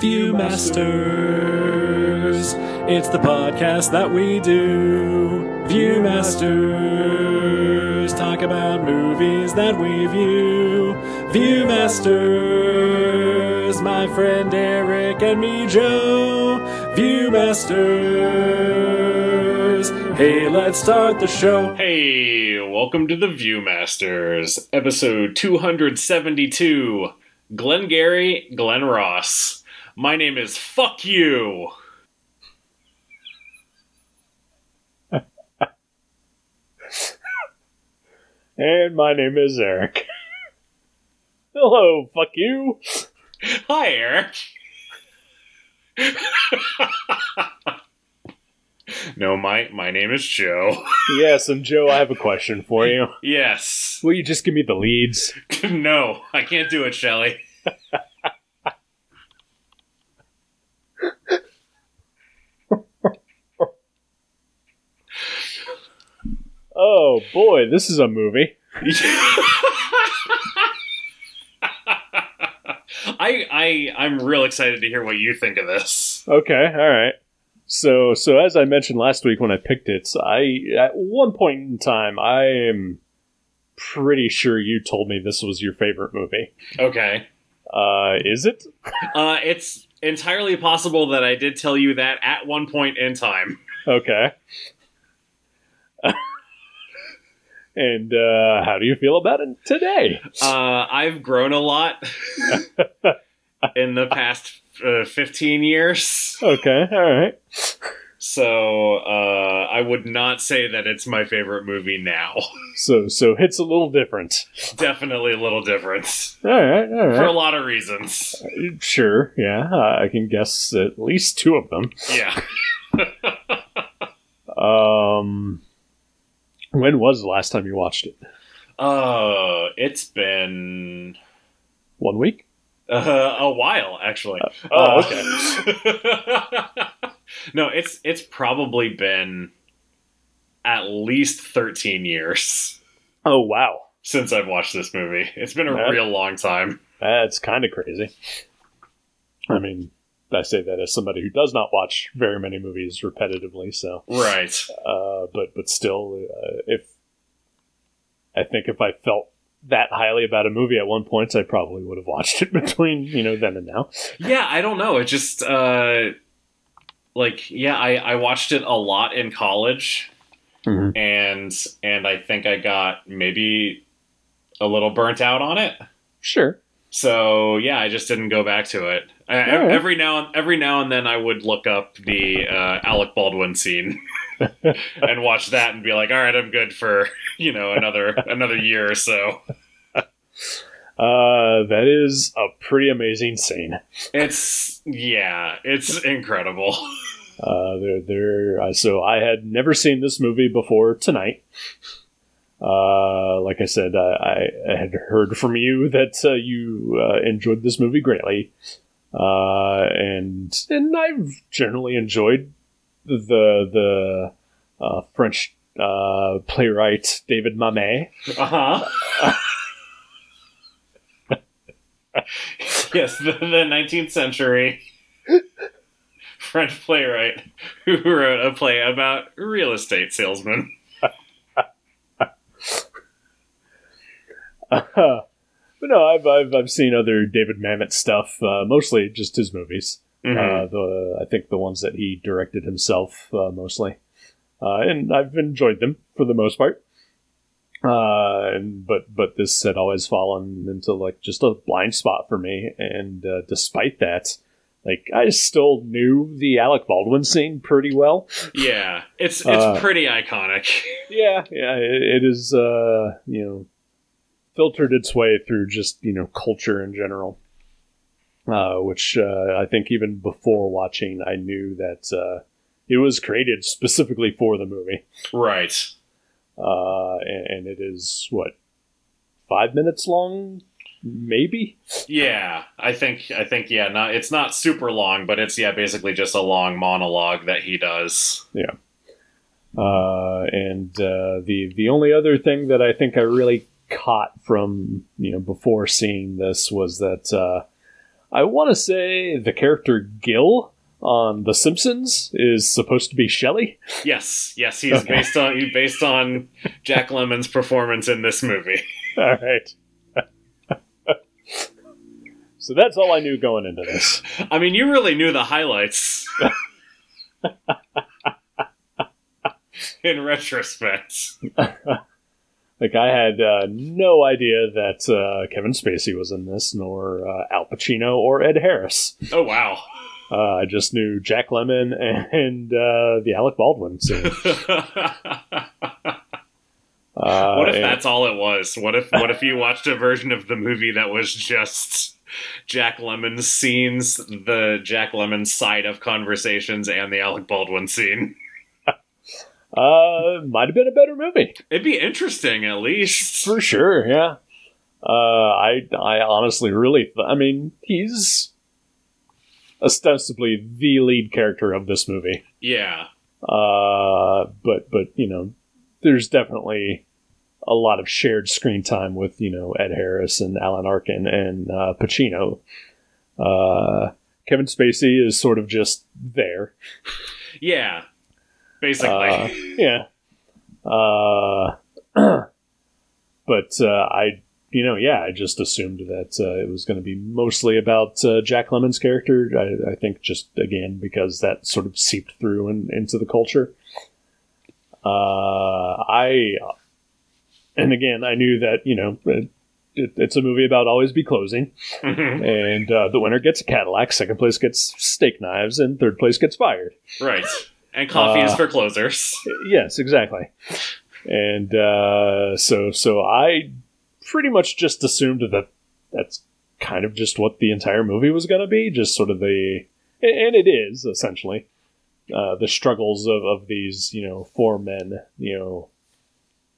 Viewmasters. It's the podcast that we do. Viewmasters. Talk about movies that we view. Viewmasters. My friend Eric and me, Joe. Viewmasters. Hey, let's start the show. Hey, welcome to the Viewmasters, episode 272, Glengarry Glen Ross. My name is Fuck You. And my name is Eric. Hello, Fuck You. Hi, Eric. No, my name is Joe. Yes, and Joe, I have a question for you. Yes. Will you just give me the leads? No, I can't do it, Shelley. Oh, boy, this is a movie. I'm real excited to hear what you think of this. Okay, all right. So as I mentioned last week when I picked it, at one point in time, I am pretty sure you told me this was your favorite movie. Okay. Is it? It's entirely possible that I did tell you that at one point in time. Okay. And how do you feel about it today? I've grown a lot in the past 15 years. Okay, all right. So I would not say that it's my favorite movie now. So it's a little different. Definitely a little different. All right. For a lot of reasons. Sure, yeah. I can guess at least two of them. Yeah. When was the last time you watched it? It's been 1 week? A while, actually. Okay. No, it's probably been at least 13 years. Oh, wow. Since I've watched this movie. It's been a real long time. That's kind of crazy. I mean, I say that as somebody who does not watch very many movies repetitively, so right. But still, if I felt that highly about a movie at one point, I probably would have watched it between then and now. Yeah, I don't know. It just I watched it a lot in college, mm-hmm. and I think I got maybe a little burnt out on it. Sure. So yeah, I just didn't go back to it. Right. Every now and then, I would look up the Alec Baldwin scene and watch that and be like, "All right, I'm good for another year or so." That is a pretty amazing scene. It's incredible. So I had never seen this movie before tonight. Like I said, I had heard from you that you enjoyed this movie greatly, and I've generally enjoyed the French playwright David Mamet. Uh-huh. Yes, the 19th century French playwright who wrote a play about real estate salesmen. But no, I've seen other David Mamet stuff, mostly just his movies. Mm-hmm. I think the ones that he directed himself, mostly, and I've enjoyed them for the most part. But this had always fallen into like just a blind spot for me, and despite that, like I still knew the Alec Baldwin scene pretty well. Yeah, it's pretty iconic. Yeah, it is. Filtered its way through just, culture in general, which I think even before watching, I knew that it was created specifically for the movie. Right. And it is, what, 5 minutes long? Maybe? Yeah, I think. Yeah, it's not super long, but it's, basically just a long monologue that he does. Yeah. The only other thing that I think I really caught from before seeing this was that I want to say the character Gil on The Simpsons is supposed to be Shelley. Yes, he's okay. based on Jack Lemmon's performance in this movie. All right. So that's all I knew going into this. I mean, you really knew the highlights. In retrospect. Like, I had no idea that Kevin Spacey was in this, nor Al Pacino or Ed Harris. Oh, wow. I just knew Jack Lemmon and the Alec Baldwin scene. What if that's all it was? What if you watched a version of the movie that was just Jack Lemmon's scenes, the Jack Lemmon side of conversations, and the Alec Baldwin scene? Might have been a better movie. It'd be interesting, at least. For sure, yeah. I honestly really... he's ostensibly the lead character of this movie. Yeah. But you know, there's definitely a lot of shared screen time with, you know, Ed Harris and Alan Arkin and Pacino. Kevin Spacey is sort of just there. Yeah, basically. Yeah. But I just assumed that it was going to be mostly about Jack Lemmon's character. I think just, again, because that sort of seeped through into the culture. And again, I knew that, you know, it's a movie about always be closing. Mm-hmm. And the winner gets a Cadillac, second place gets steak knives, and third place gets fired. Right. And coffee is for closers. Yes, exactly. And so I pretty much just assumed that that's kind of just what the entire movie was going to be. Just sort of and it is, essentially, the struggles of these, you know, four men, you know,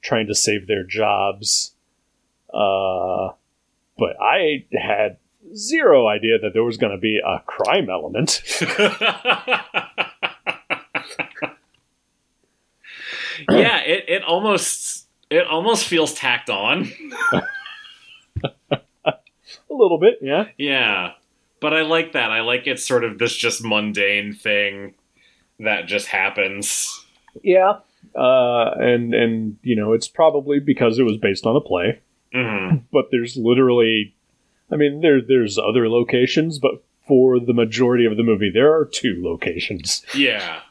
trying to save their jobs. But I had zero idea that there was going to be a crime element. Yeah, it almost feels tacked on. A little bit, yeah. Yeah. But I like that. I like it's sort of this just mundane thing that just happens. Yeah. And you know, it's probably because it was based on a play. Mm-hmm. But there's literally, there's other locations, but for the majority of the movie, there are two locations. Yeah.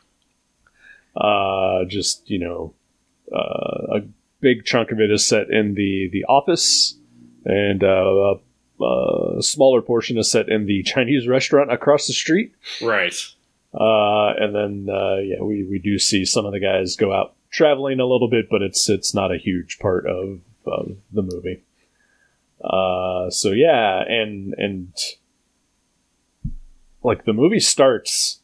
Just, you know, a big chunk of it is set in the office, and a smaller portion is set in the Chinese restaurant across the street. Right. And then, we do see some of the guys go out traveling a little bit, but it's not a huge part of the movie. So yeah, and like the movie starts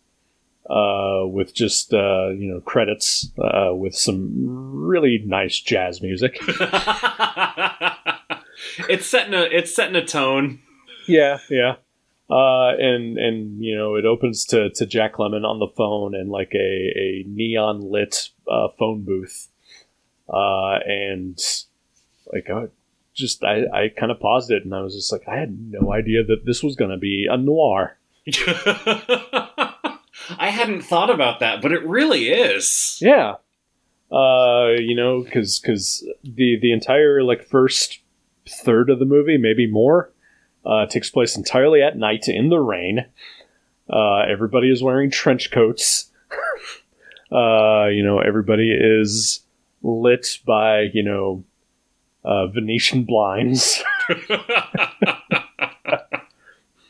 with just, you know, credits, with some really nice jazz music. It's setting a tone. Yeah, yeah. And you know, it opens to Jack Lemmon on the phone in like a neon lit phone booth. And like, I kind of paused it and I was just like, I had no idea that this was going to be a noir. I hadn't thought about that, but it really is. Yeah. You know, cause the entire like first third of the movie, maybe more, takes place entirely at night in the rain. Everybody is wearing trench coats. You know, everybody is lit by, you know, Venetian blinds.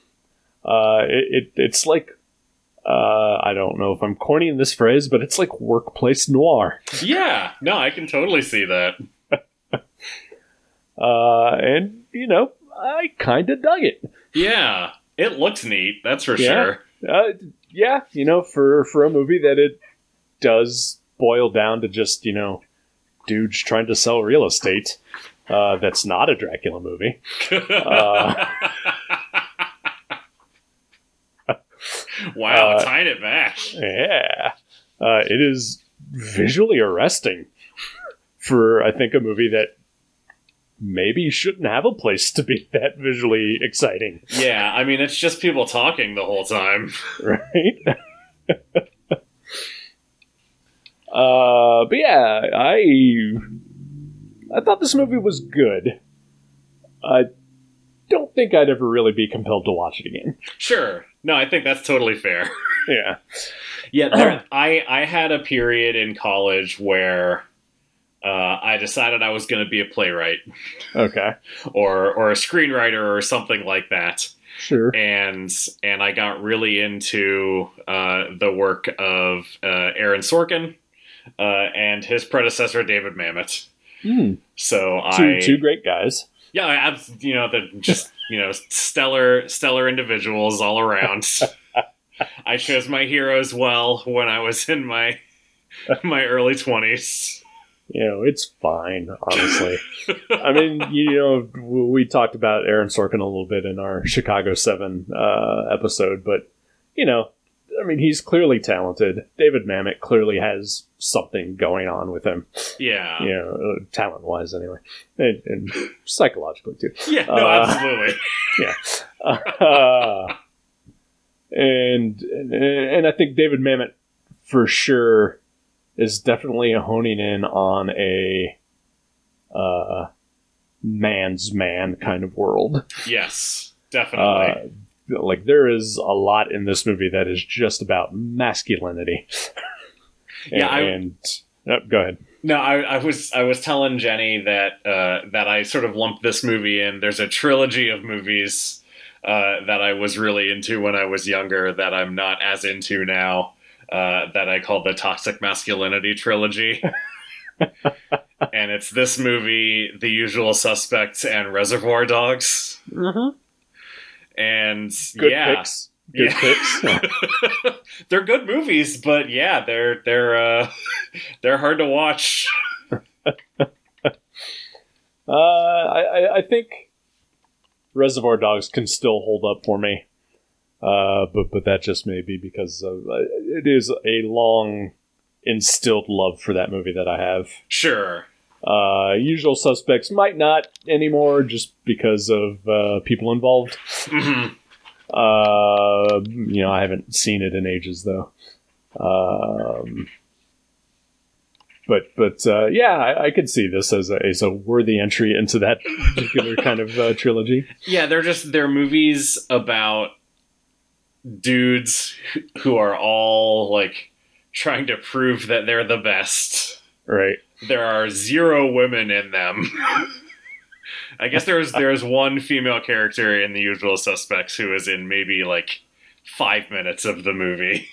It's like, I don't know if I'm corny in this phrase, but it's like workplace noir. Yeah, no, I can totally see that. And, you know, I kind of dug it. Yeah, it looks neat, that's for sure. Yeah, you know, for a movie that it does boil down to just, you know, dudes trying to sell real estate, that's not a Dracula movie. Wow, tying it back. Yeah. It is visually arresting for, I think, a movie that maybe you shouldn't have a place to be that visually exciting. Yeah, I mean, it's just people talking the whole time. Right? But yeah, I thought this movie was good. I don't think I'd ever really be compelled to watch it again. Sure. No, I think that's totally fair. Yeah. Yeah, I had a period in college where I decided I was going to be a playwright. Okay. or a screenwriter or something like that. Sure. And I got really into the work of Aaron Sorkin and his predecessor, David Mamet. Mm. So two great guys. Yeah, they're just, stellar individuals all around. I chose my heroes well when I was in my early 20s. It's fine, honestly. I mean, we talked about Aaron Sorkin a little bit in our Chicago 7 episode, but, I mean, he's clearly talented. David Mamet clearly has something going on with him. Yeah. Talent-wise, anyway. And psychologically, too. Yeah, no, absolutely. Yeah. And I think David Mamet, for sure, is definitely honing in on a man's man kind of world. Yes, definitely. Like, there is a lot in this movie that is just about masculinity. Go ahead. No, I was telling Jenny that I sort of lumped this movie in. There's a trilogy of movies that I was really into when I was younger that I'm not as into now, that I call the Toxic Masculinity Trilogy. And it's this movie, The Usual Suspects, and Reservoir Dogs. Mm-hmm. And good picks. Good picks. Yeah. They're good movies, but yeah, they're hard to watch. I think Reservoir Dogs can still hold up for me, but that just may be because it is a long instilled love for that movie that I have. Sure. Usual Suspects might not anymore just because of people involved. Mm-hmm. I haven't seen it in ages though. I could see this as a worthy entry into that particular kind of trilogy. Yeah, they're movies about dudes who are all like trying to prove that they're the best. Right. There are zero women in them. I guess there's one female character in The Usual Suspects who is in maybe like 5 minutes of the movie,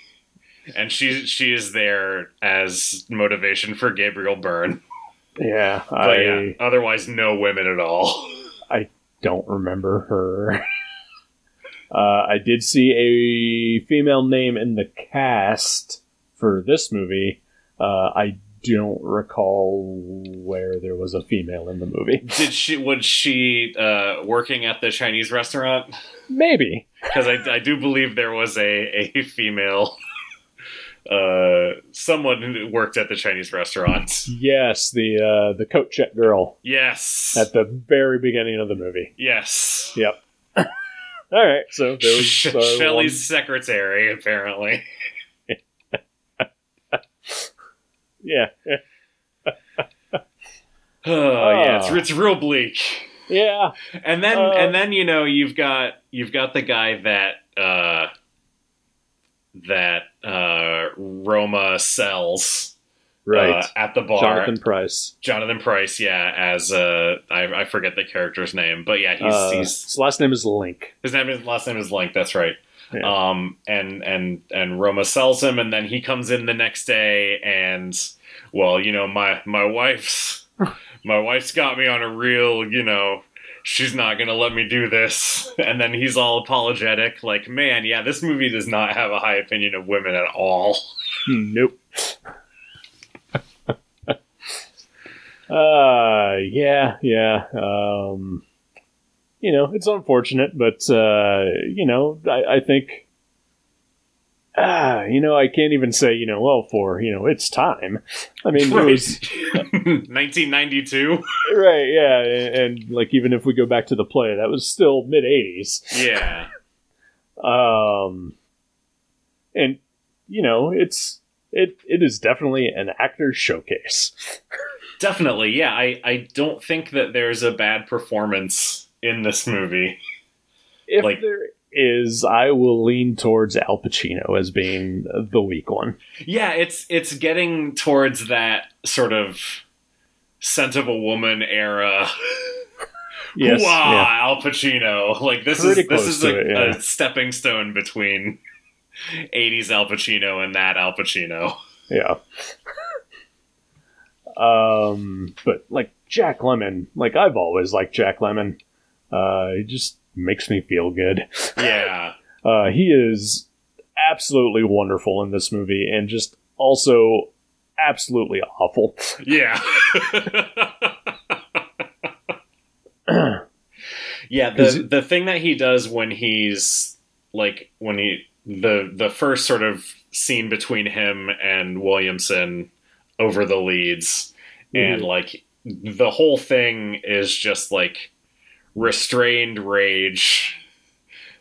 and she is there as motivation for Gabriel Byrne. Yeah, otherwise, no women at all. I don't remember her. I did see a female name in the cast for this movie. I don't recall where there was a female in the movie. Was she working at the Chinese restaurant? Maybe. Because I do believe there was a female, someone who worked at the Chinese restaurant. Yes, the coat check girl. Yes. At the very beginning of the movie. Yes. Yep. All right, so there was Shelley's secretary, apparently. Yeah. Yeah, it's real bleak. Yeah. And then you've got the guy that Roma sells right at the bar. Jonathan Pryce, yeah, as I forget the character's name, but yeah, his last name is Link. Last name is Link, that's right. Yeah. And Roma sells him, and then he comes in the next day, and well, my wife's got me on a real, she's not gonna let me do this. And then he's all apologetic, like, man, yeah, this movie does not have a high opinion of women at all. Nope. Yeah. It's unfortunate, but, I think, yeah, you know, I can't even say, you know, well, for, you know, it's time. I mean, right. It was 1992. Right, yeah. And, like, even if we go back to the play, that was still mid-'80s. Yeah. And, you know, it is definitely an actor's showcase. Definitely, yeah. I don't think that there's a bad performance in this movie. If like, there is, I will lean towards Al Pacino as being the weak one. Yeah, it's getting towards that sort of Scent of a Woman era. Yes, wow, yeah. Al Pacino! Like this is a stepping stone between 80s Al Pacino and that Al Pacino. Yeah. But like Jack Lemmon, like I've always liked Jack Lemmon. He just makes me feel good. Yeah. He is absolutely wonderful in this movie and just also absolutely awful. Yeah. Yeah, the thing that he does when he's like when he the first sort of scene between him and Williamson over the leads, and like the whole thing is just like restrained rage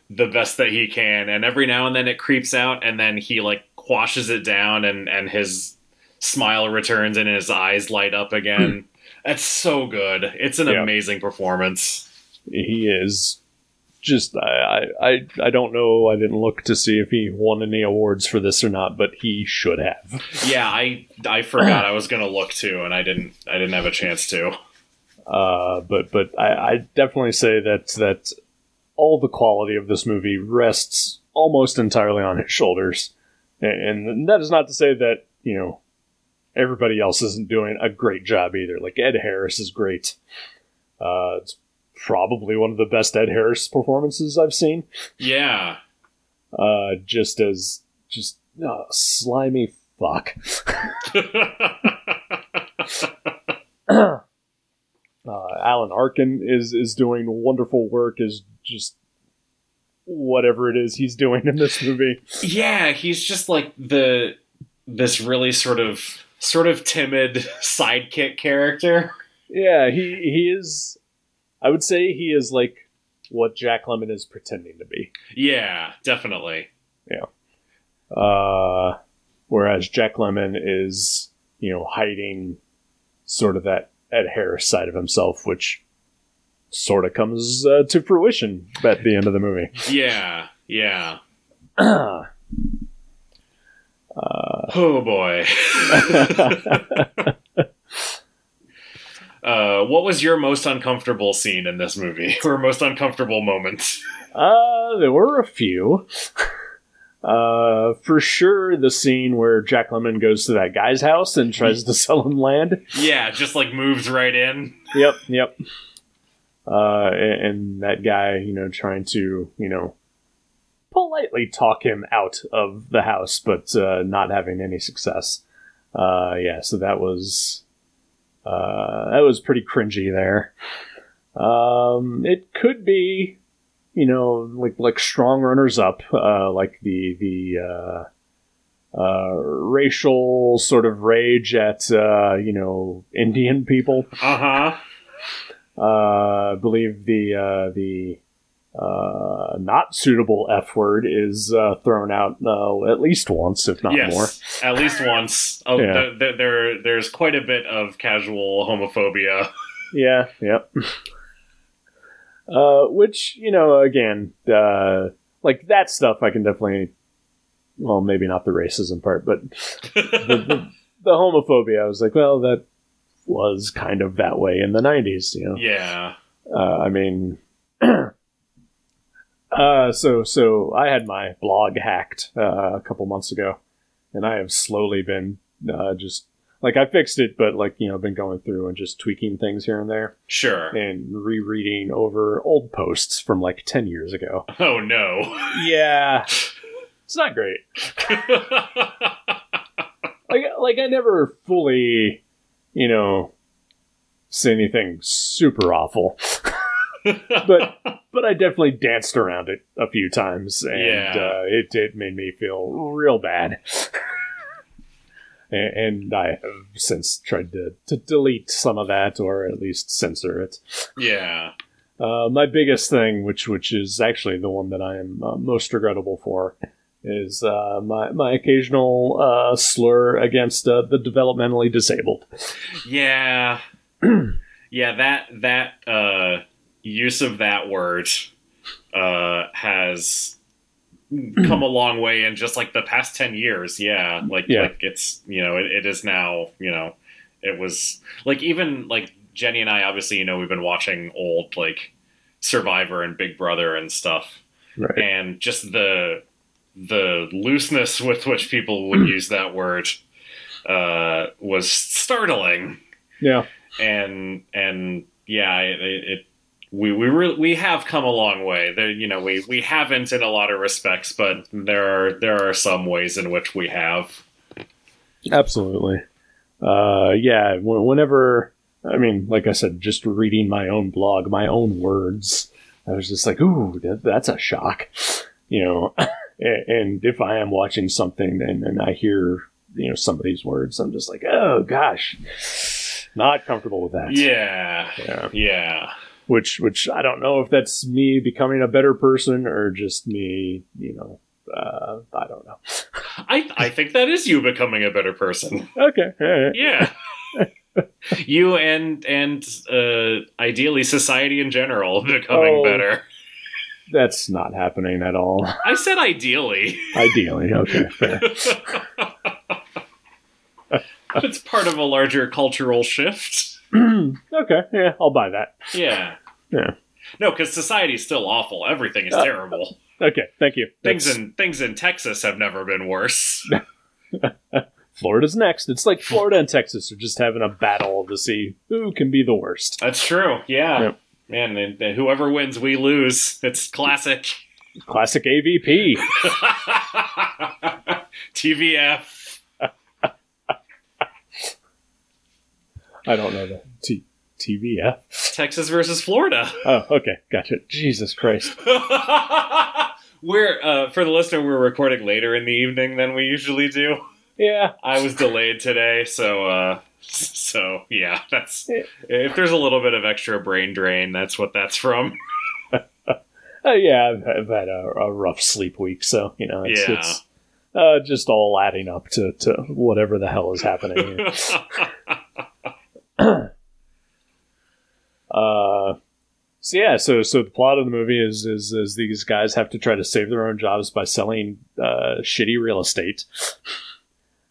the best that he can, and every now and then it creeps out and then he like quashes it down and his smile returns and his eyes light up again. That's so good. It's an amazing performance. He is just I don't know, I didn't look to see if he won any awards for this or not, but he should have. Yeah, I forgot I was gonna look too, and I didn't have a chance to. But I definitely say that all the quality of this movie rests almost entirely on his shoulders, and that is not to say that, you know, everybody else isn't doing a great job either. Like Ed Harris is great. It's probably one of the best Ed Harris performances I've seen. Yeah. Just slimy fuck. Alan Arkin is doing wonderful work as just whatever it is he's doing in this movie. Yeah, he's just like this really sort of timid sidekick character. Yeah, he is, I would say he is like what Jack Lemmon is pretending to be. Yeah, definitely. Yeah. Whereas Jack Lemmon is, you know, hiding sort of that Ed Harris side of himself, which sort of comes to fruition at the end of the movie. Yeah, yeah. Oh boy. What was your most uncomfortable scene in this movie? Or most uncomfortable moment? There were a few. For sure, the scene where Jack Lemmon goes to that guy's house and tries to sell him land. Yeah, just like moves right in. Yep. And that guy, you know, trying to, you know, politely talk him out of the house, but not having any success. Yeah, so that was... that was pretty cringy there. It could be, you know, like strong runners up, like the racial sort of rage at, you know, Indian people. Uh-huh. I believe the not suitable F word is thrown out at least once, if not more. At least once. Oh, yeah. There's quite a bit of casual homophobia. Yeah, yep. Which, you know, again, like that stuff I can definitely, well, maybe not the racism part, but the homophobia, I was like, well, that was kind of that way in the 90s, you know? Yeah. I mean... So I had my blog hacked a couple months ago, and I have slowly been just like I fixed it, but like, you know, been going through and just tweaking things here and there. Sure. And rereading over old posts from like 10 years ago. Oh no. Yeah. It's not great. Like I never fully, you know, say anything super awful. But I definitely danced around it a few times, and it made me feel real bad. And I have since tried to delete some of that, or at least censor it. Yeah. My biggest thing, which is actually the one that I am most regrettable for, is my occasional slur against the developmentally disabled. Yeah. Yeah, that use of that word has come a long way in just like the past 10 years. Yeah. Like it's, it is now, it was like, even like Jenny and I, obviously, we've been watching old, like Survivor and Big Brother and stuff. Right. And just the looseness with which people would use that word was startling. Yeah. And yeah, we have come a long way there. We haven't in a lot of respects, but there are some ways in which we have. Absolutely. Yeah. Whenever, I mean, like I said, just reading my own blog, my own words, I was just like, ooh, that's a shock, and if I am watching something and I hear, somebody's words, I'm just like, oh gosh, not comfortable with that. Yeah. Yeah. Yeah. Which I don't know if that's me becoming a better person or just me, I don't know. I think that is you becoming a better person. Okay. All right. Yeah. You and ideally society in general becoming better. That's not happening at all. I said ideally. Ideally. Okay. Fair. It's part of a larger cultural shift. Okay, yeah, I'll buy that. Yeah. Yeah. No, because society's still awful. Everything is terrible. Okay, thank you. Things in Texas have never been worse. Florida's next. It's like Florida and Texas are just having a battle to see who can be the worst. That's true, yeah. Yep. Man, and whoever wins, we lose. It's classic. Classic AVP. TVF. I don't know that. TVF? Texas versus Florida. Oh, okay. Gotcha. Jesus Christ. We're, for the listener, we're recording later in the evening than we usually do. Yeah. I was delayed today, so yeah, that's, if there's a little bit of extra brain drain, that's what that's from. Yeah, I've had a rough sleep week, so, it's, yeah. It's just all adding up to whatever the hell is happening here. So the plot of the movie is these guys have to try to save their own jobs by selling shitty real estate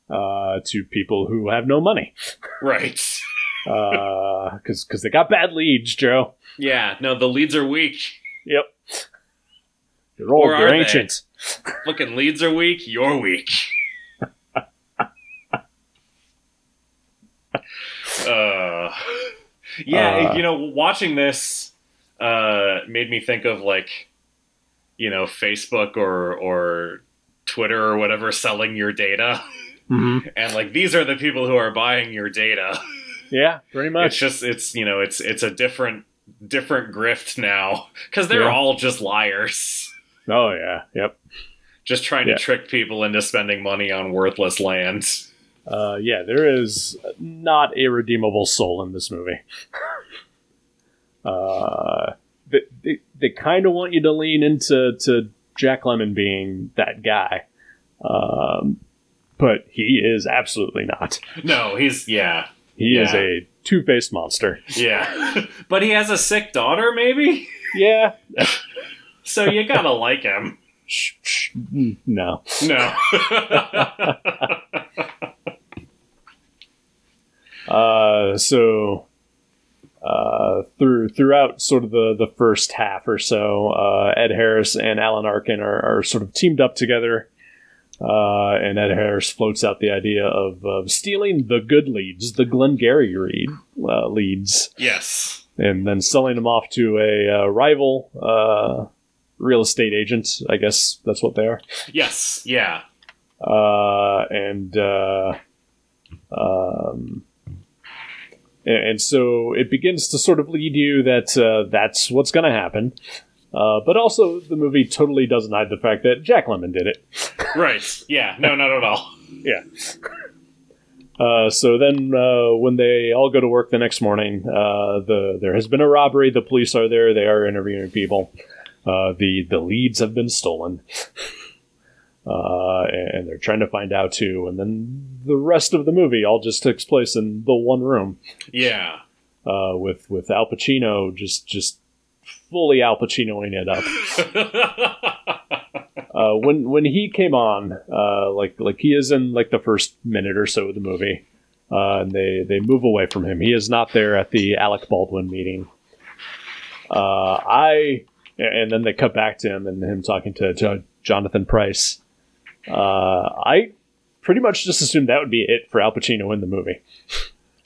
to people who have no money, right? Because they got bad leads, Joe. Yeah, no, the leads are weak. Yep, you're old, you're ancient. Fucking leads are weak. You're weak. Watching this made me think of like, Facebook or Twitter or whatever selling your data, mm-hmm. and like these are the people who are buying your data. Yeah, pretty much. It's just it's a different grift now because they're all just liars. Oh yeah, yep. Just trying to trick people into spending money on worthless land. There is not a redeemable soul in this movie. They kind of want you to lean into Jack Lemmon being that guy, but he is absolutely not. No, he is a two-faced monster. Yeah, but he has a sick daughter, maybe. Yeah, so you gotta like him. No. Throughout sort of the first half or so, Ed Harris and Alan Arkin are sort of teamed up together, and Ed Harris floats out the idea of stealing the good leads, the Glengarry leads. Yes. And then selling them off to a rival real estate agent. I guess that's what they are. Yes. Yeah. And so it begins to sort of lead you that that's what's going to happen. But also, the movie totally doesn't hide the fact that Jack Lemmon did it. Right. Yeah. No, not at all. Yeah. So then when they all go to work the next morning, there has been a robbery. The police are there. They are interviewing people. The leads have been stolen. And they're trying to find out too, and then the rest of the movie all just takes place in the one room. Yeah, with Al Pacino just fully Al Pacinoing it up. When he came on, like he is in like the first minute or so of the movie, and they move away from him. He is not there at the Alec Baldwin meeting. And then they cut back to him and him talking to Jonathan Pryce. I pretty much just assumed that would be it for Al Pacino in the movie.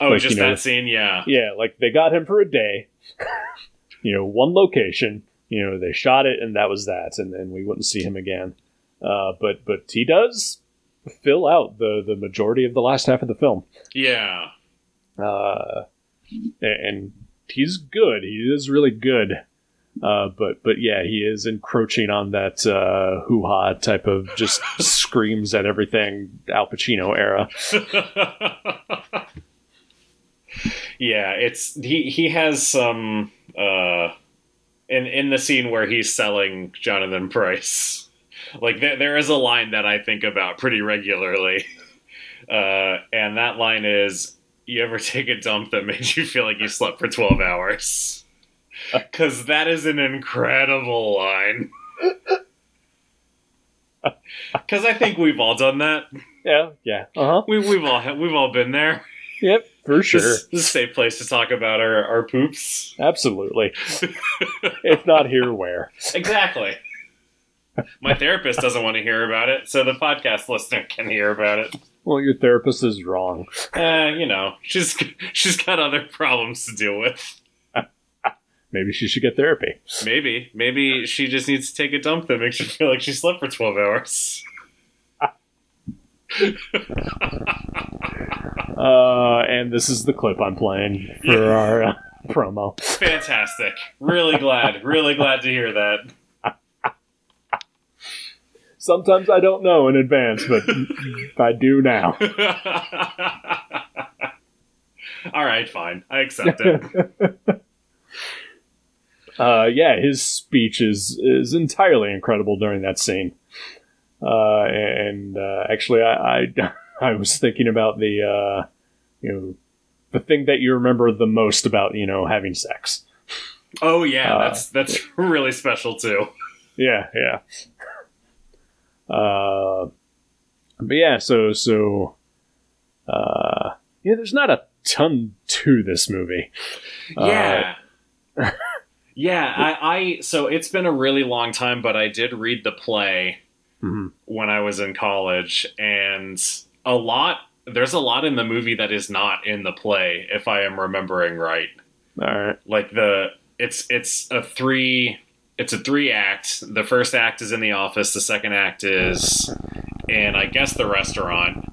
Oh, like, just that scene, yeah. Yeah, like they got him for a day, one location, they shot it and that was that, and then we wouldn't see him again. But he does fill out the majority of the last half of the film. Yeah. And he's good. He is really good. But yeah, he is encroaching on that hoo-ha type of just screams at everything Al Pacino era. Yeah, he has some in the scene where he's selling Jonathan Pryce. Like there is a line that I think about pretty regularly, and that line is, "You ever take a dump that made you feel like you slept for 12 hours?" Because that is an incredible line. Because I think we've all done that. Yeah. Uh-huh. We've all been there. Yep, for sure. This is a safe place to talk about our poops. Absolutely. If not here, where? Exactly. My therapist doesn't want to hear about it, so the podcast listener can hear about it. Well, your therapist is wrong. She's got other problems to deal with. Maybe she should get therapy. Maybe she just needs to take a dump that makes her feel like she slept for 12 hours. And this is the clip I'm playing for our promo. Fantastic. Really glad to hear that. Sometimes I don't know in advance, but I do now. All right, fine. I accept it. Yeah, his speech is entirely incredible during that scene. Actually, I was thinking about the the thing that you remember the most about having sex. Oh yeah, that's really special too. Yeah. But yeah, so there's not a ton to this movie. Yeah. Yeah, so it's been a really long time, but I did read the play when I was in college, and there's a lot in the movie that is not in the play, if I am remembering right. All right. Like it's a 3-act. The first act is in the office, the second act is in, I guess, the restaurant,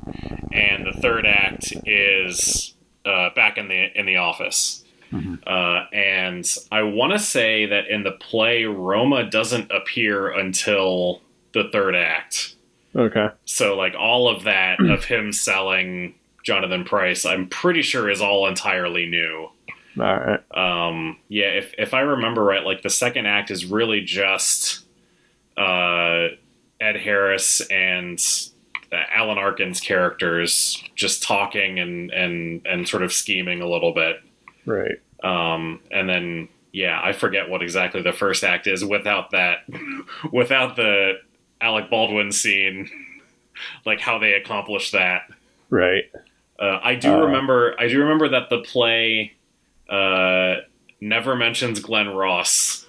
and the third act is back in the office. And I want to say that in the play, Roma doesn't appear until the third act. Okay. So, like, all of that of him selling Jonathan Pryce, I'm pretty sure is all entirely new. All right. Yeah, if I remember right, like, the second act is really just Ed Harris and Alan Arkin's characters just talking and sort of scheming a little bit. Right. And then, yeah, I forget what exactly the first act is without the Alec Baldwin scene, like how they accomplished that. Right. I do remember that the play never mentions Glen Ross,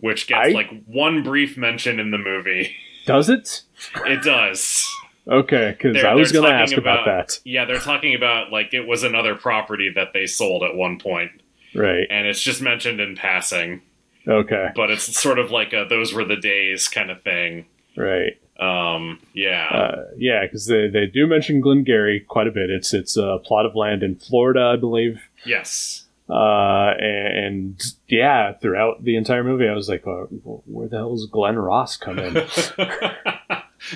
which gets like one brief mention in the movie. Does it? It does. Okay, because I was going to ask about that. Yeah, they're talking about, like, it was another property that they sold at one point. Right. And it's just mentioned in passing. Okay. But it's sort of like those were the days kind of thing. Right. Yeah, because they do mention Glengarry quite a bit. It's a plot of land in Florida, I believe. Yes. And yeah, throughout the entire movie, I was like, where the hell does Glen Ross come in?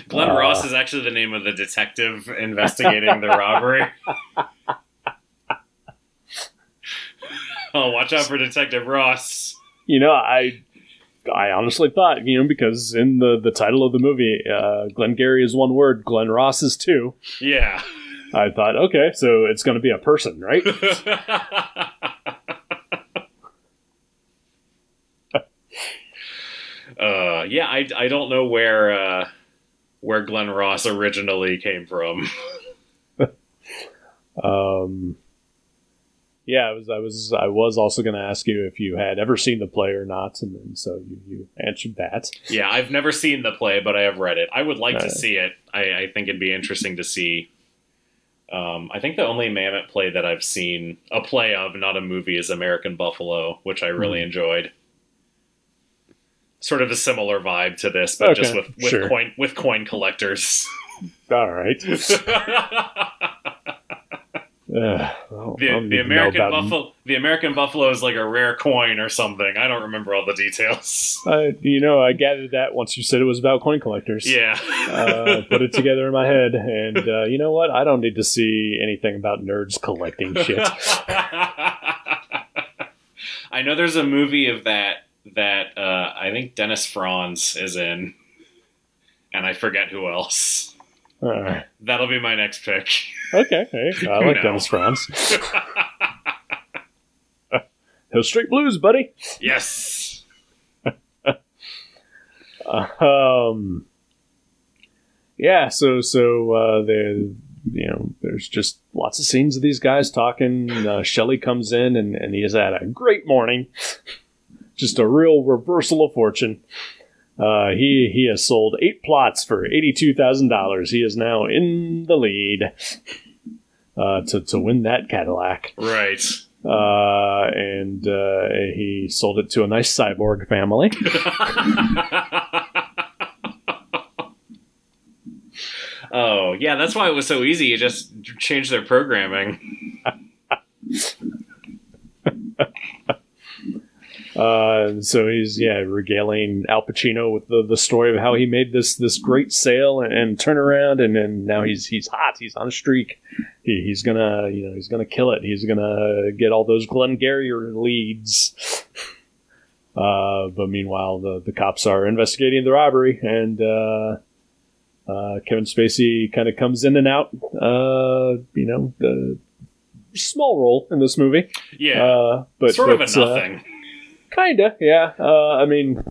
Glen Ross is actually the name of the detective investigating the robbery. Oh, watch out for Detective Ross. You know, I honestly thought, because in the title of the movie, Glengarry is one word, Glen Ross is two. Yeah. I thought, okay, so it's going to be a person, right? I don't know where Glen Ross originally came from. I was also going to ask you if you had ever seen the play or not, and then so you answered that. Yeah, I've never seen the play, but I have read it. I would like to see it. I think it'd be interesting to see. I think the only Mamet play that I've seen a play of, not a movie, is American Buffalo, which I really enjoyed. Sort of a similar vibe to this, but just with sure. coin collectors. All right. The American Buffalo is like a rare coin or something. I don't remember all the details. I gathered that once you said it was about coin collectors. Yeah. Put it together in my head. And you know what? I don't need to see anything about nerds collecting shit. I know there's a movie of that I think Dennis Franz is in. And I forget who else. That'll be my next pick. Okay, hey, I like Dennis Franz. No straight blues, buddy. Yes. So there's just lots of scenes of these guys talking. Shelley comes in and he has had a great morning. Just a real reversal of fortune. He has sold 8 plots for $82,000. He is now in the lead to win that Cadillac. Right. And he sold it to a nice cyborg family. Oh, yeah, that's why it was so easy. You just changed their programming. So he's regaling Al Pacino with the story of how he made this great sale and turnaround, and then now he's hot, he's on a streak, he's gonna kill it, he's gonna get all those Glengarry leads. But meanwhile, the cops are investigating the robbery, and Kevin Spacey kind of comes in and out. Small role in this movie, but sort of a nothing. Kinda, yeah. I mean,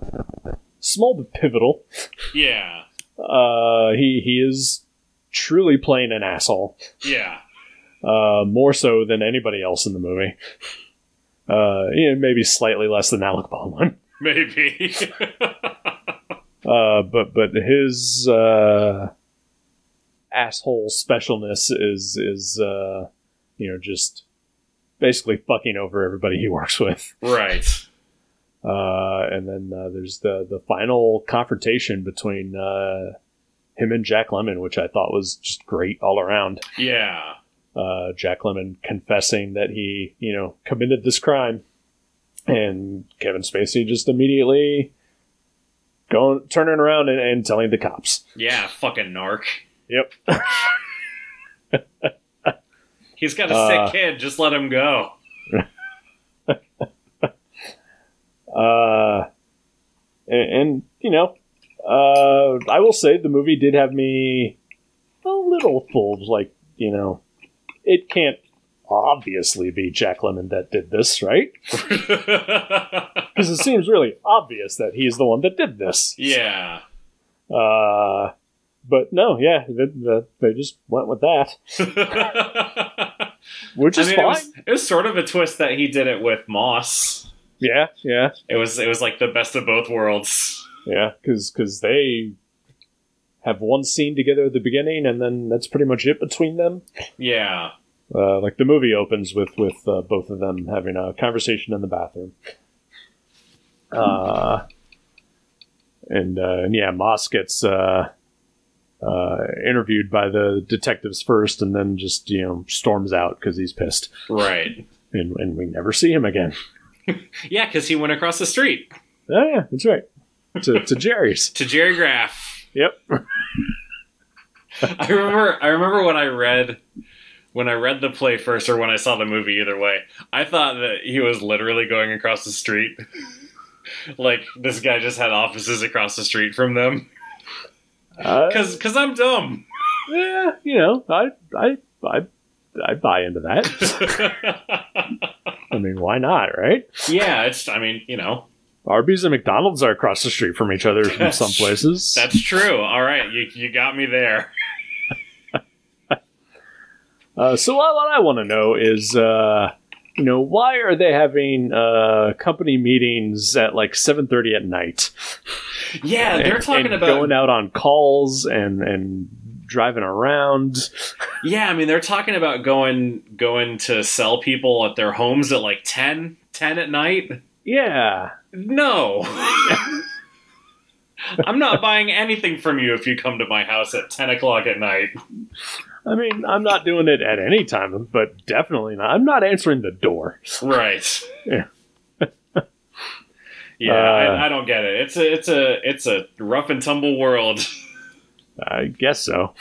small but pivotal. Yeah. He is truly playing an asshole. Yeah. More so than anybody else in the movie. Maybe slightly less than Alec Baldwin. Maybe. But his asshole specialness is just basically fucking over everybody he works with. Right. And then there's the final confrontation between him and Jack Lemmon, which I thought was just great all around. Yeah. Jack Lemmon confessing that he, committed this crime, and Kevin Spacey just immediately turning around and telling the cops. Yeah, fucking narc. Yep. He's got a sick kid. Just let him go. I will say the movie did have me a little fooled. Like, it can't obviously be Jack Lemmon that did this, right? Because it seems really obvious that he's the one that did this. Yeah. But no, yeah, they just went with that. Which is fine. It was sort of a twist that he did it with Moss. Yeah. It was like the best of both worlds. Yeah, because they have one scene together at the beginning, and then that's pretty much it between them. Yeah. Like the movie opens with both of them having a conversation in the bathroom. And Moss gets interviewed by the detectives first, and then just, you know, storms out because he's pissed. Right. And we never see him again. Yeah, because he went across the street. Oh, yeah, that's right. To Jerry's. To Jerry Graff. Yep. I remember when I read the play first, or when I saw the movie, either way, I thought that he was literally going across the street. Like, this guy just had offices across the street from them. Because I'm dumb. Yeah, you know, I buy into that. I mean, why not, right? Yeah, you know. Arby's and McDonald's are across the street from each other in some places. That's true. All right, you got me there. So what I want to know is, you know, why are they having company meetings at like 7:30 at night? Yeah, they're talking about going out on calls and driving around. Yeah, I mean, they're talking about going to sell people at their homes at like 10 at night. Yeah. No. I'm not buying anything from you if you come to my house at 10 o'clock at night. I mean, I'm not doing it at any time, but definitely not. I'm not answering the door. Right. Yeah. Yeah, I don't get it. It's a rough and tumble world. I guess so.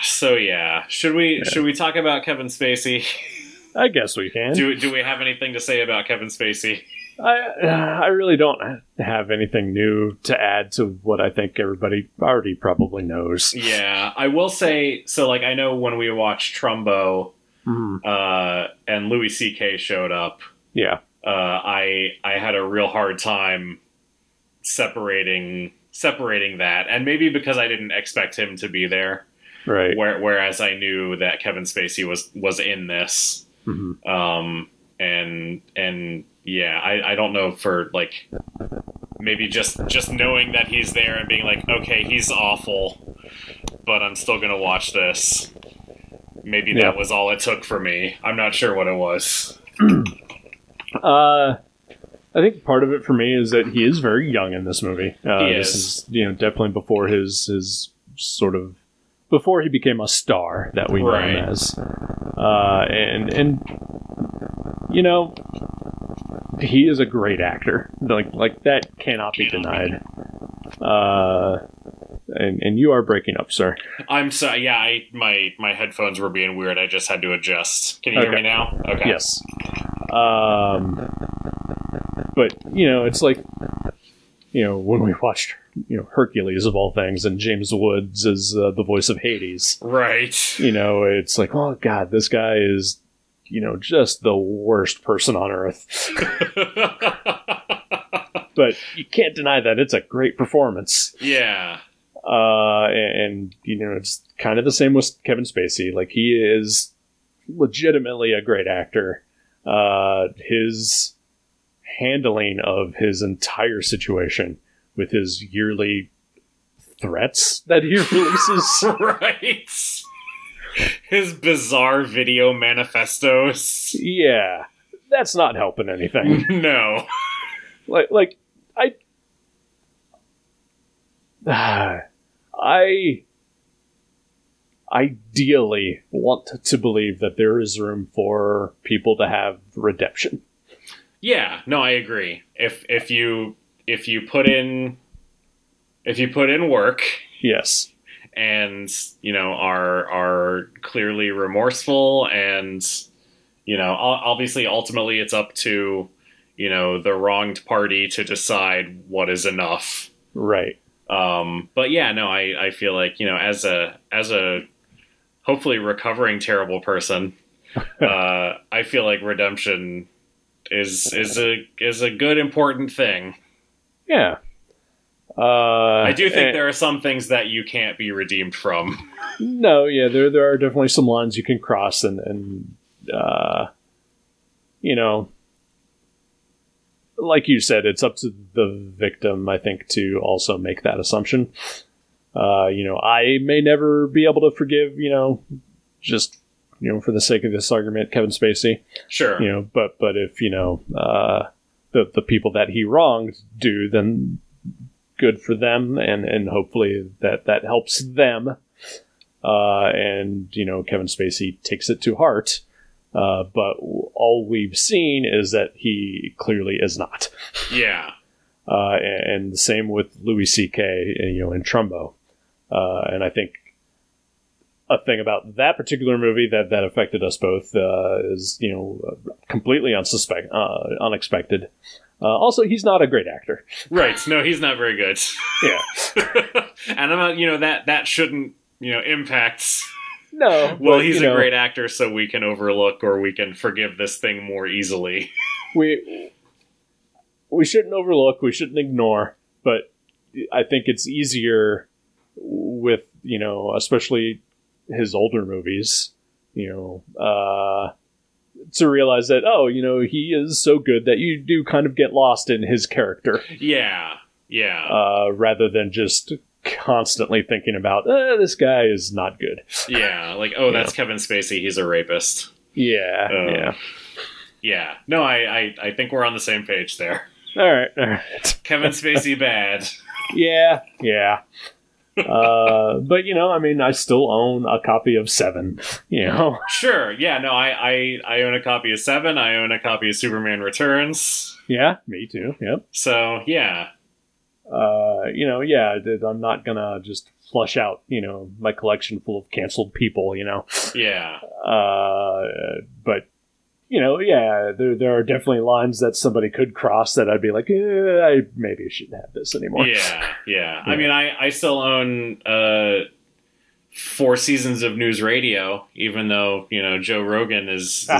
So yeah, should we talk about Kevin Spacey? I guess we can. Do we have anything to say about Kevin Spacey? I really don't have anything new to add to what I think everybody already probably knows. Yeah, I will say, so like, I know when we watched Trumbo, and Louis C.K. showed up. Yeah. I had a real hard time separating that, and maybe because I didn't expect him to be there, right? Whereas I knew that Kevin Spacey was in this, and yeah, I don't know, for like maybe just knowing that he's there and being like, okay, he's awful, but I'm still gonna watch this. Maybe that was all it took for me. I'm not sure what it was. I think part of it for me is that he is very young in this movie. This is, you know, definitely before his sort of, before he became a star that we know him as. And you know, he is a great actor. Like that cannot be denied. And you are breaking up, sir. I'm sorry. Yeah, my headphones were being weird. I just had to adjust. Can you hear me now? Okay. Yes. But, you know, it's like, you know, when we watched, you know, Hercules of all things, and James Woods is the voice of Hades. Right. You know, it's like, oh, God, this guy is, you know, just the worst person on earth. But you can't deny that it's a great performance. Yeah. And, you know, it's kind of the same with Kevin Spacey. Like, he is legitimately a great actor. His handling of his entire situation with his yearly threats that he releases. Right. His bizarre video manifestos. Yeah. That's not helping anything. No. I ideally want to believe that there is room for people to have redemption. Yeah, no, I agree. If you put in work, yes, and you know are clearly remorseful, and you know obviously ultimately it's up to, you know, the wronged party to decide what is enough, right? But yeah, no, I feel like, you know, as a hopefully recovering terrible person, I feel like redemption is a good, important thing. Yeah. I do think there are some things that you can't be redeemed from. No, yeah, there are definitely some lines you can cross, and you know, like you said, it's up to the victim, I think, to also make that assumption. You know, I may never be able to forgive, you know, just, you know, for the sake of this argument, Kevin Spacey. Sure. You know, but if, you know, the people that he wronged do, then good for them, and hopefully that helps them. And, you know, Kevin Spacey takes it to heart. But all we've seen is that he clearly is not. Yeah. And the same with Louis C.K., you know, in Trumbo. And I think a thing about that particular movie that affected us both is, you know, completely unexpected. Also, he's not a great actor. Right. No, he's not very good. Yeah. And I'm not, you know, that shouldn't, you know, impact. No. Well, he's a great actor, so we can overlook or we can forgive this thing more easily. We shouldn't overlook, we shouldn't ignore, but I think it's easier with, you know, especially his older movies, you know, to realize that, oh, you know, he is so good that you do kind of get lost in his character. Yeah, yeah. Rather than just constantly thinking about, this guy is not good. Yeah, like, oh, that's Kevin Spacey, he's a rapist. Yeah, yeah. Yeah, no, I think we're on the same page there. All right. Kevin Spacey bad. Yeah. But, you know, I mean, I still own a copy of Seven, you know. Sure, yeah, no, I own a copy of Seven, I own a copy of Superman Returns. Yeah, me too, yep. So, yeah. You know, yeah, I'm not gonna just flush out, you know, my collection full of canceled people, you know. Yeah. But... you know, yeah, there are definitely lines that somebody could cross that I'd be like, I maybe shouldn't have this anymore. Yeah. I mean, I still own 4 seasons of News Radio, even though, you know, Joe Rogan is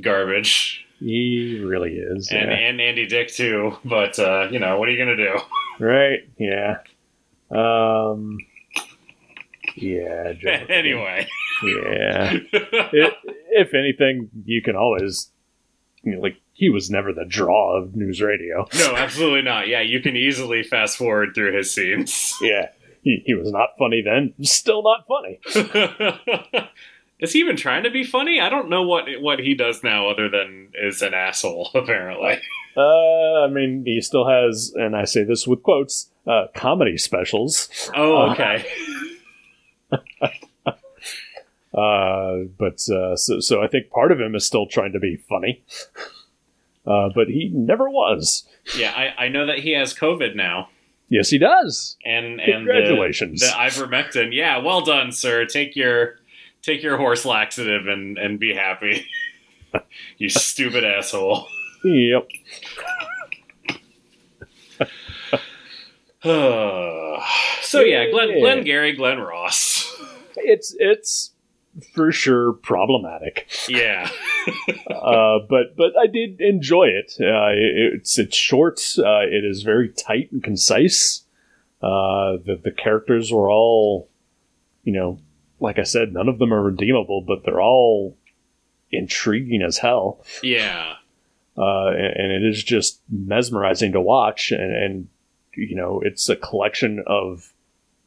garbage. He really is. And, and Andy Dick, too. But, you know, what are you going to do? Right. Yeah. Yeah. Joe anyway. Yeah. If anything, you can always, you know, like, he was never the draw of News Radio. No, absolutely not. Yeah, you can easily fast forward through his scenes. Yeah, he was not funny then. Still not funny. Is he even trying to be funny? I don't know what he does now other than is an asshole, apparently. I mean, he still has, and I say this with quotes, comedy specials. Oh, okay. But so I think part of him is still trying to be funny, but he never was. Yeah, I know that he has COVID now. Yes, he does. And congratulations, the ivermectin. Yeah, well done, sir. Take your horse laxative and be happy. You stupid asshole. Yep. So yeah, Glengarry Glen Ross. It's for sure problematic. Yeah. But I did enjoy it. It's short. It is very tight and concise. The characters were all, you know, like I said, none of them are redeemable, but they're all intriguing as hell. Yeah. And it is just mesmerizing to watch. And you know, it's a collection of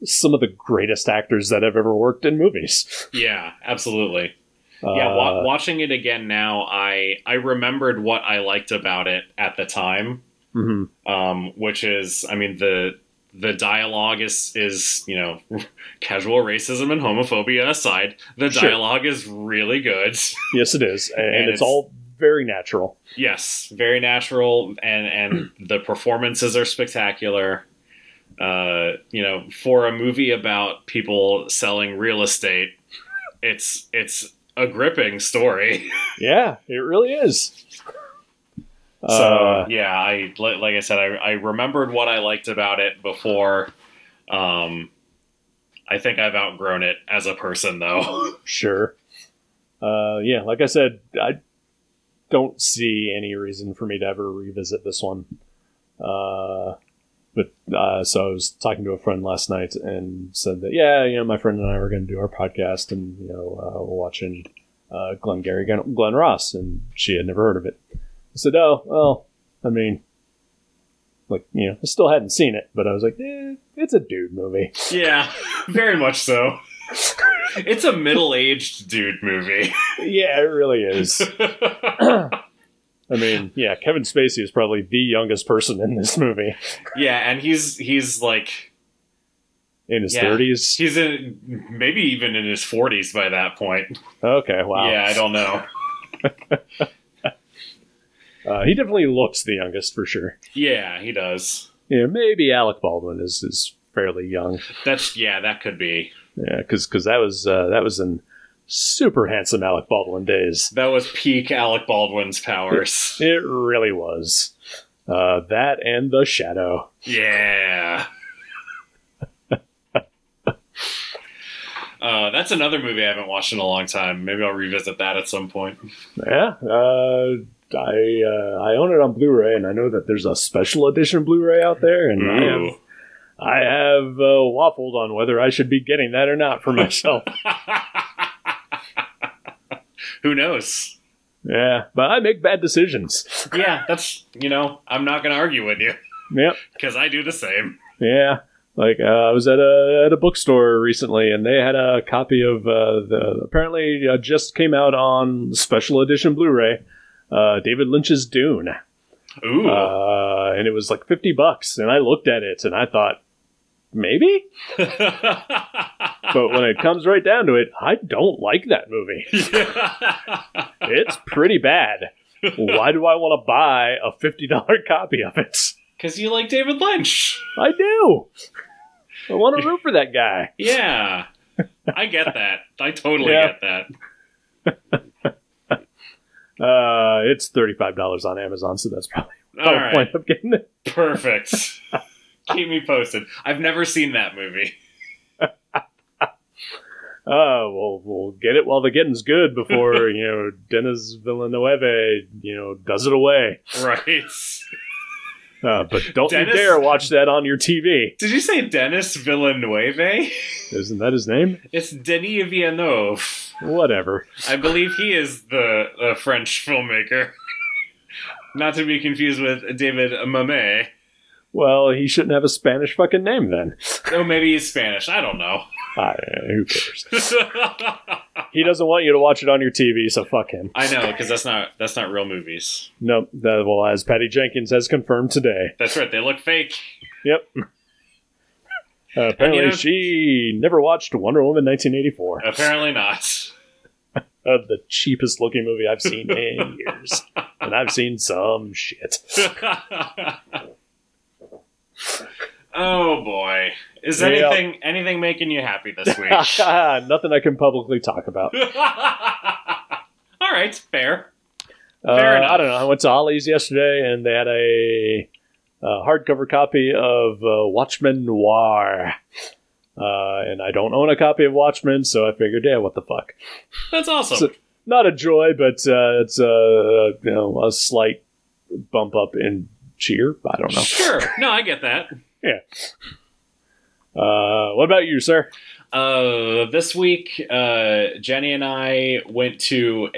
some of the greatest actors that have ever worked in movies. Yeah, absolutely. Yeah, watching it again now, I remembered what I liked about it at the time, mm-hmm. Which is, I mean, the dialogue is, you know, casual racism and homophobia aside, the dialogue is really good. Yes, it is, and it's all very natural. Yes, very natural, and the performances are spectacular. You know, for a movie about people selling real estate, it's a gripping story. Yeah, it really is. So yeah, I like I said, I remembered what I liked about it before. I think I've outgrown it as a person, though. Sure. Yeah, like I said, I don't see any reason for me to ever revisit this one. But so I was talking to a friend last night and said that, yeah, you know, my friend and I were going to do our podcast and, you know, we're watching Glengarry Glen Ross, and she had never heard of it. I said, oh, well, I mean, like, you know, I still hadn't seen it, but I was like, it's a dude movie. Yeah, very much so. It's a middle-aged dude movie. Yeah, it really is. I mean, yeah, Kevin Spacey is probably the youngest person in this movie. Yeah, and he's like in his 30s. He's in maybe even in his 40s by that point. Okay, wow. Yeah, I don't know. He definitely looks the youngest for sure. Yeah, he does. Yeah, maybe Alec Baldwin is fairly young. That could be. Yeah, because that was in super handsome Alec Baldwin days. That was peak Alec Baldwin's powers. It really was. That and The Shadow. Yeah. That's another movie I haven't watched in a long time. Maybe I'll revisit that at some point. Yeah. I own it on Blu-ray, and I know that there's a special edition Blu-ray out there, and I have waffled on whether I should be getting that or not for myself. Who knows? Yeah, but I make bad decisions. Yeah, that's, I'm not going to argue with you. Yep. Because I do the same. Yeah. Like, I was at a bookstore recently, and they had a copy of apparently just came out on special edition Blu-ray, David Lynch's Dune. Ooh. And it was like $50, and I looked at it, and I thought, maybe? But when it comes right down to it, I don't like that movie. It's pretty bad. Why do I want to buy a $50 copy of it? Because you like David Lynch. I do. I want to root for that guy. Yeah. I get that. I totally get that. It's $35 on Amazon, so that's probably the point of getting it. Perfect. Keep me posted. I've never seen that movie. We'll get it while the getting's good before, Denis Villeneuve, does it away. Right. But don't you dare watch that on your TV. Did you say Denis Villeneuve? Isn't that his name? It's Denis Villeneuve. Whatever. I believe he is the French filmmaker. Not to be confused with David Mamet. Well, he shouldn't have a Spanish fucking name then. Oh, maybe he's Spanish. I don't know. Who cares? He doesn't want you to watch it on your TV, so fuck him. I know, because that's not real movies. Nope. Well, as Patty Jenkins has confirmed today. That's right. They look fake. Yep. Apparently, she never watched Wonder Woman 1984. Apparently not. The cheapest looking movie I've seen in years. And I've seen some shit. Oh boy. Is anything making you happy this week? Nothing I can publicly talk about. All right, fair. Fair enough. I don't know. I went to Ollie's yesterday, and they had a hardcover copy of Watchmen Noir. And I don't own a copy of Watchmen, so I figured, yeah, what the fuck? That's awesome. So, not a joy, but it's a slight bump up in cheer. I don't know. Sure. No, I get that. Yeah. What about you, sir? This week, Jenny and I went to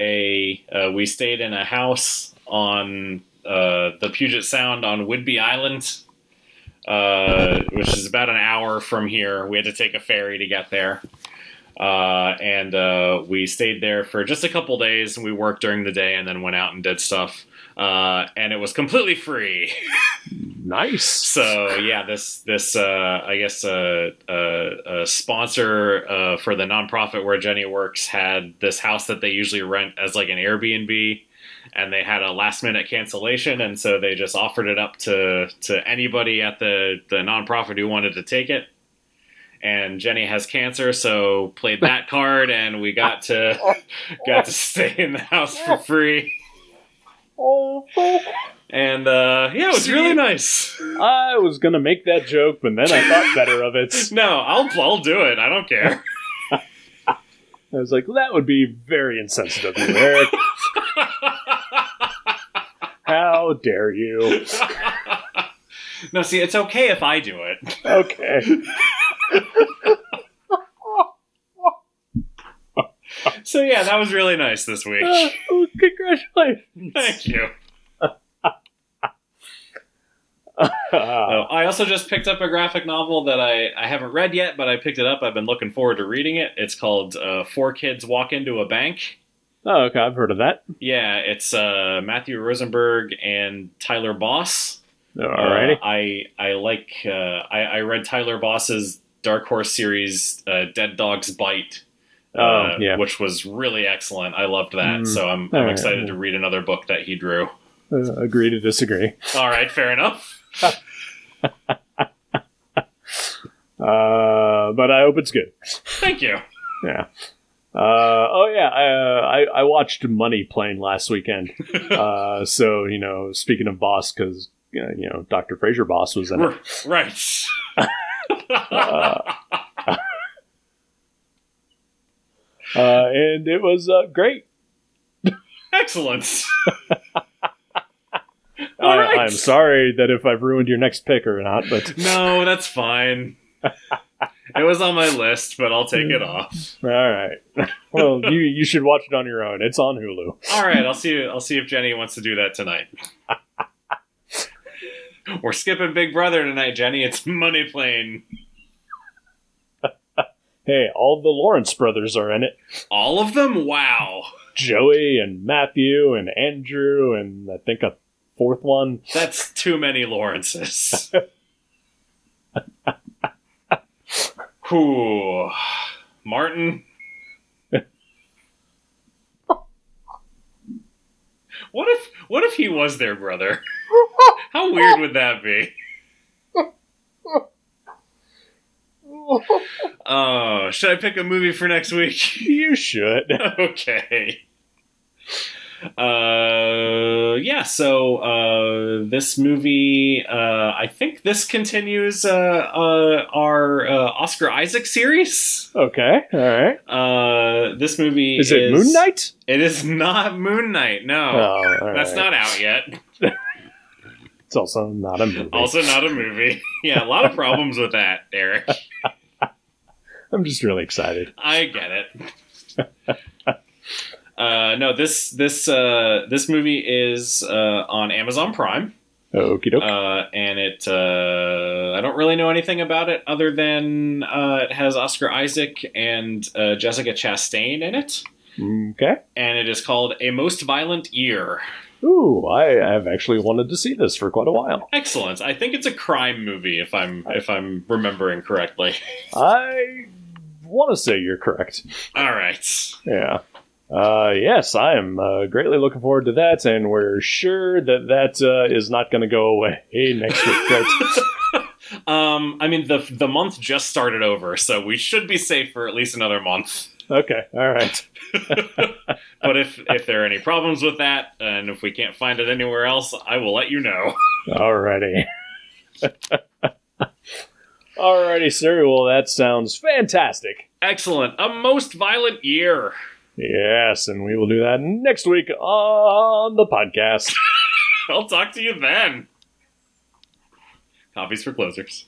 we stayed in a house on the Puget Sound on Whidbey Island, which is about an hour from here. We had to take a ferry to get there. And we stayed there for just a couple days, and we worked during the day and then went out and did stuff. And it was completely free. Nice. So yeah, this sponsor for the nonprofit where Jenny works had this house that they usually rent as like an Airbnb, and they had a last minute cancellation, and so they just offered it up to anybody at the nonprofit who wanted to take it. And Jenny has cancer, so played that card, and we got to stay in the house for free. Oh, and it was really nice. I was gonna make that joke, but then I thought better of it. No, I'll do it. I don't care. I was like, that would be very insensitive, Eric. How dare you? No, see, it's okay if I do it. Okay. So yeah, that was really nice this week. Congratulations. Thank you. I also just picked up a graphic novel that I haven't read yet, but I picked it up. I've been looking forward to reading it. It's called Four Kids Walk Into a Bank. Oh, okay. I've heard of that. Yeah, it's Matthew Rosenberg and Tyler Boss. Alrighty. I read Tyler Boss's Dark Horse series, Dead Dog's Bite, which was really excellent. I loved that. So I'm excited to read another book that he drew. Agree to disagree. All right, fair enough. But I hope it's good. Thank you. Yeah. I watched Money Plane last weekend. So, you know, speaking of Boss, because, you know, Dr. Fraser Boss was in it. Right. And it was great. Excellent. Right. I'm sorry that if I've ruined your next pick or not, but no, that's fine. It was on my list, but I'll take it off. All right. Well, you should watch it on your own. It's on Hulu. All right. I'll see if Jenny wants to do that tonight. We're skipping Big Brother tonight, Jenny. It's Money Plane. Hey, all the Lawrence brothers are in it. All of them? Wow. Joey and Matthew and Andrew and I think a fourth one. That's too many Lawrences. Who? Martin? What if he was their brother? How weird would that be? Oh, should I pick a movie for next week? You should. Okay. This movie, I think this continues our Oscar Isaac series. Okay, all right. This movie is it Moon Knight? It is not Moon Knight. No, all right. That's not out yet. It's also not a movie. Yeah, a lot of problems with that, Eric. I'm just really excited. I get it. This movie is on Amazon Prime. Okie doke. And it I don't really know anything about it other than it has Oscar Isaac and Jessica Chastain in it. Okay. And it is called A Most Violent Year. Ooh, I have actually wanted to see this for quite a while. Excellent. I think it's a crime movie, if I'm remembering correctly. I want to say you're correct. All right. Yeah. Yes, I am greatly looking forward to that, and we're sure that is not going to go away next week. Right? I mean, the month just started over, so we should be safe for at least another month. Okay, all right. But if there are any problems with that, and if we can't find it anywhere else, I will let you know. Alrighty. Alrighty, sir. Well, that sounds fantastic. Excellent. A Most Violent Year. Yes, and we will do that next week on the podcast. I'll talk to you then. Copies for closers.